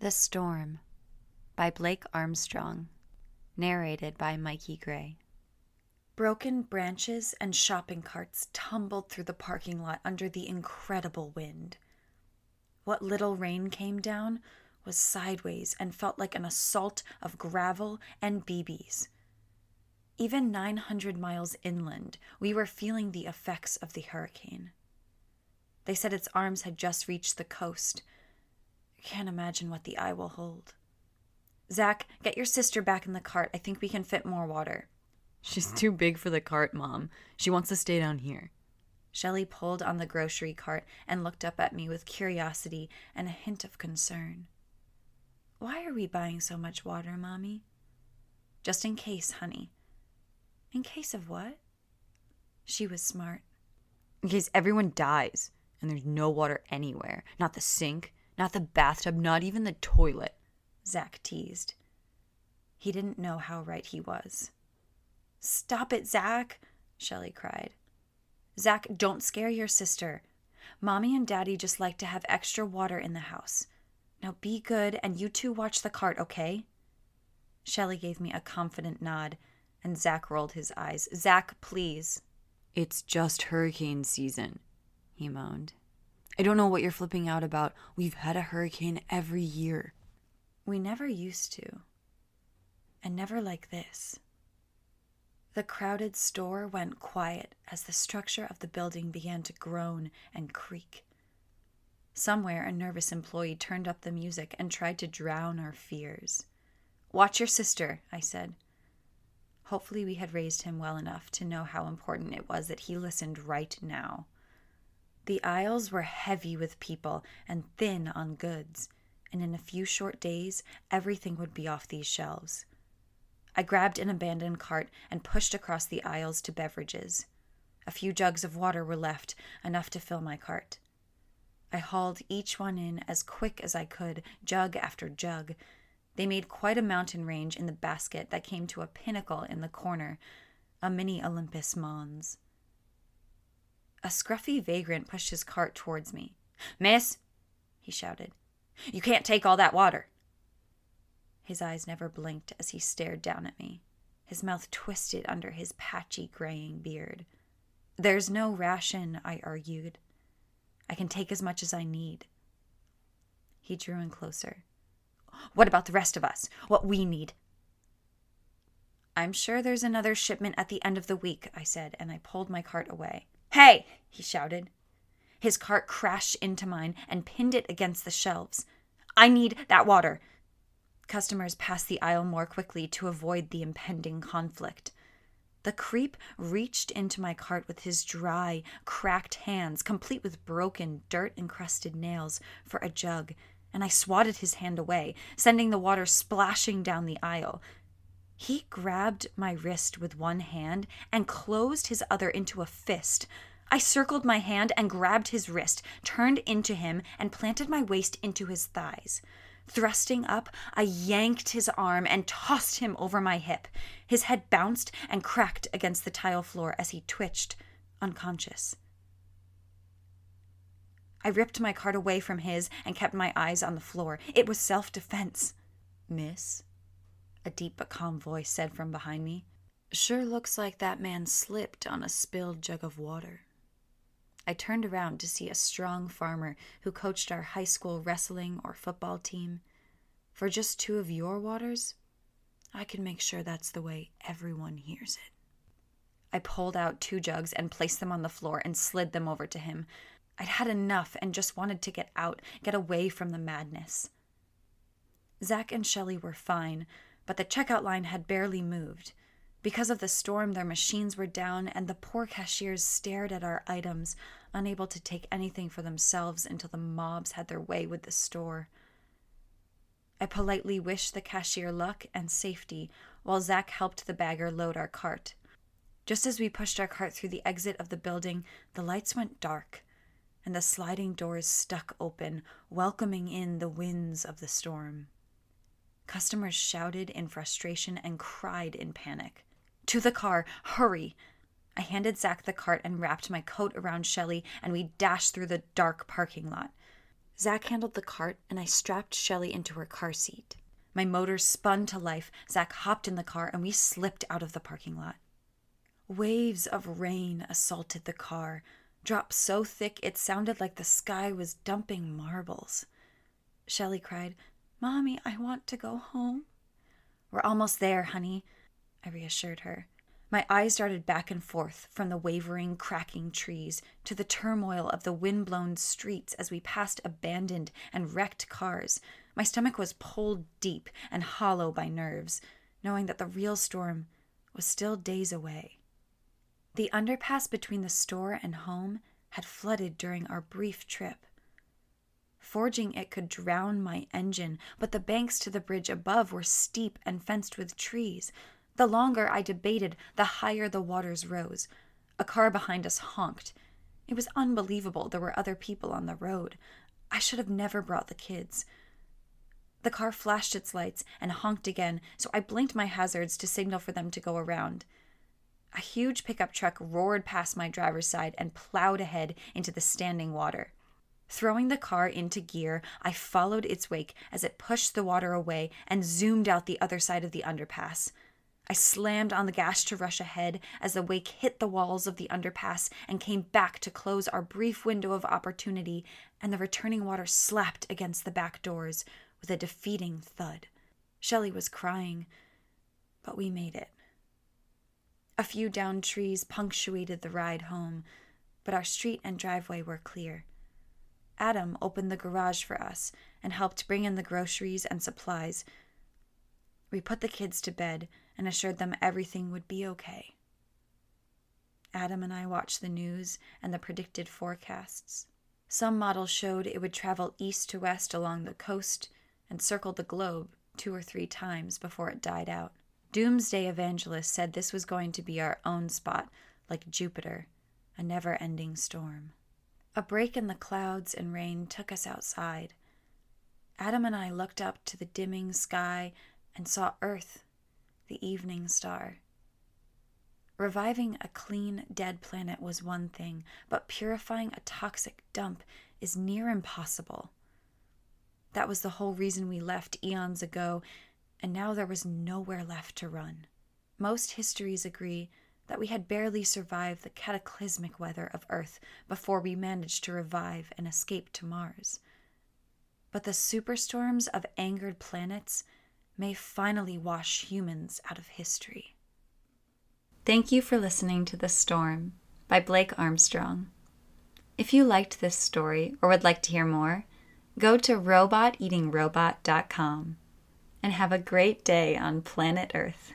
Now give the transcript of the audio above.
The Storm by Blake Armstrong, narrated by Mikey Gray. Broken branches and shopping carts tumbled through the parking lot under the incredible wind. What little rain came down was sideways and felt like an assault of gravel and BBs. Even 900 miles inland, we were feeling the effects of the hurricane. They said its arms had just reached the coast. Can't imagine what the eye will hold. Zach, get your sister back in the cart. I think we can fit more water. She's too big for the cart, Mom. She wants to stay down here. Shelley pulled on the grocery cart and looked up at me with curiosity and a hint of concern. Why are we buying so much water, Mommy? Just in case, honey. In case of what? She was smart. In case everyone dies and there's no water anywhere. Not the sink. Not the bathtub, not even the toilet, Zach teased. He didn't know how right he was. Stop it, Zach, Shelley cried. Zach, don't scare your sister. Mommy and Daddy just like to have extra water in the house. Now be good and you two watch the cart, okay? Shelley gave me a confident nod and Zach rolled his eyes. Zach, please. It's just hurricane season, he moaned. I don't know what you're flipping out about. We've had a hurricane every year. We never used to. And never like this. The crowded store went quiet as the structure of the building began to groan and creak. Somewhere a nervous employee turned up the music and tried to drown our fears. Watch your sister, I said. Hopefully we had raised him well enough to know how important it was that he listened right now. The aisles were heavy with people and thin on goods, and in a few short days, everything would be off these shelves. I grabbed an abandoned cart and pushed across the aisles to beverages. A few jugs of water were left, enough to fill my cart. I hauled each one in as quick as I could, jug after jug. They made quite a mountain range in the basket that came to a pinnacle in the corner, a mini Olympus Mons. A scruffy vagrant pushed his cart towards me. "Miss," he shouted, "you can't take all that water." His eyes never blinked as he stared down at me, his mouth twisted under his patchy, graying beard. "There's no ration," I argued. "I can take as much as I need." He drew in closer. "What about the rest of us? What we need?" "I'm sure there's another shipment at the end of the week," I said, and I pulled my cart away. "Hey!" he shouted. His cart crashed into mine and pinned it against the shelves. "I need that water!" Customers passed the aisle more quickly to avoid the impending conflict. The creep reached into my cart with his dry, cracked hands, complete with broken, dirt-encrusted nails, for a jug, and I swatted his hand away, sending the water splashing down the aisle. He grabbed my wrist with one hand and closed his other into a fist. I circled my hand and grabbed his wrist, turned into him, and planted my waist into his thighs. Thrusting up, I yanked his arm and tossed him over my hip. His head bounced and cracked against the tile floor as he twitched, unconscious. I ripped my cart away from his and kept my eyes on the floor. It was self-defense. "Miss?" a deep but calm voice said from behind me. "Sure looks like that man slipped on a spilled jug of water." I turned around to see a strong farmer who coached our high school wrestling or football team. "For just two of your waters, I can make sure that's the way everyone hears it." I pulled out two jugs and placed them on the floor and slid them over to him. I'd had enough and just wanted to get out, get away from the madness. Zach and Shelley were fine, but the checkout line had barely moved. Because of the storm, their machines were down, and the poor cashiers stared at our items, unable to take anything for themselves until the mobs had their way with the store. I politely wished the cashier luck and safety, while Zach helped the bagger load our cart. Just as we pushed our cart through the exit of the building, the lights went dark, and the sliding doors stuck open, welcoming in the winds of the storm. Customers shouted in frustration and cried in panic. "To the car! Hurry!" I handed Zach the cart and wrapped my coat around Shelley, and we dashed through the dark parking lot. Zach handled the cart, and I strapped Shelly into her car seat. My motor spun to life, Zach hopped in the car, and we slipped out of the parking lot. Waves of rain assaulted the car, drops so thick it sounded like the sky was dumping marbles. Shelly cried, "Mommy, I want to go home." "We're almost there, honey," I reassured her. My eyes darted back and forth from the wavering, cracking trees to the turmoil of the wind-blown streets as we passed abandoned and wrecked cars. My stomach was pulled deep and hollow by nerves, knowing that the real storm was still days away. The underpass between the store and home had flooded during our brief trip. Forging it could drown my engine, but the banks to the bridge above were steep and fenced with trees. The longer I debated, the higher the waters rose. A car behind us honked. It was unbelievable there were other people on the road. I should have never brought the kids. The car flashed its lights and honked again, so I blinked my hazards to signal for them to go around. A huge pickup truck roared past my driver's side and plowed ahead into the standing water. Throwing the car into gear, I followed its wake as it pushed the water away and zoomed out the other side of the underpass. I slammed on the gas to rush ahead as the wake hit the walls of the underpass and came back to close our brief window of opportunity, and the returning water slapped against the back doors with a defeating thud. Shelly was crying, but we made it. A few downed trees punctuated the ride home, but our street and driveway were clear. Adam opened the garage for us and helped bring in the groceries and supplies. We put the kids to bed and assured them everything would be okay. Adam and I watched the news and the predicted forecasts. Some models showed it would travel east to west along the coast and circle the globe 2 or 3 times before it died out. Doomsday evangelists said this was going to be our own spot, like Jupiter, a never-ending storm. A break in the clouds and rain took us outside. Adam and I looked up to the dimming sky and saw Earth, the evening star. Reviving a clean, dead planet was one thing, but purifying a toxic dump is near impossible. That was the whole reason we left eons ago, and now there was nowhere left to run. Most histories agree that we had barely survived the cataclysmic weather of Earth before we managed to revive and escape to Mars. But the superstorms of angered planets may finally wash humans out of history. Thank you for listening to The Storm by Blake Armstrong. If you liked this story or would like to hear more, go to roboteatingrobot.com and have a great day on planet Earth.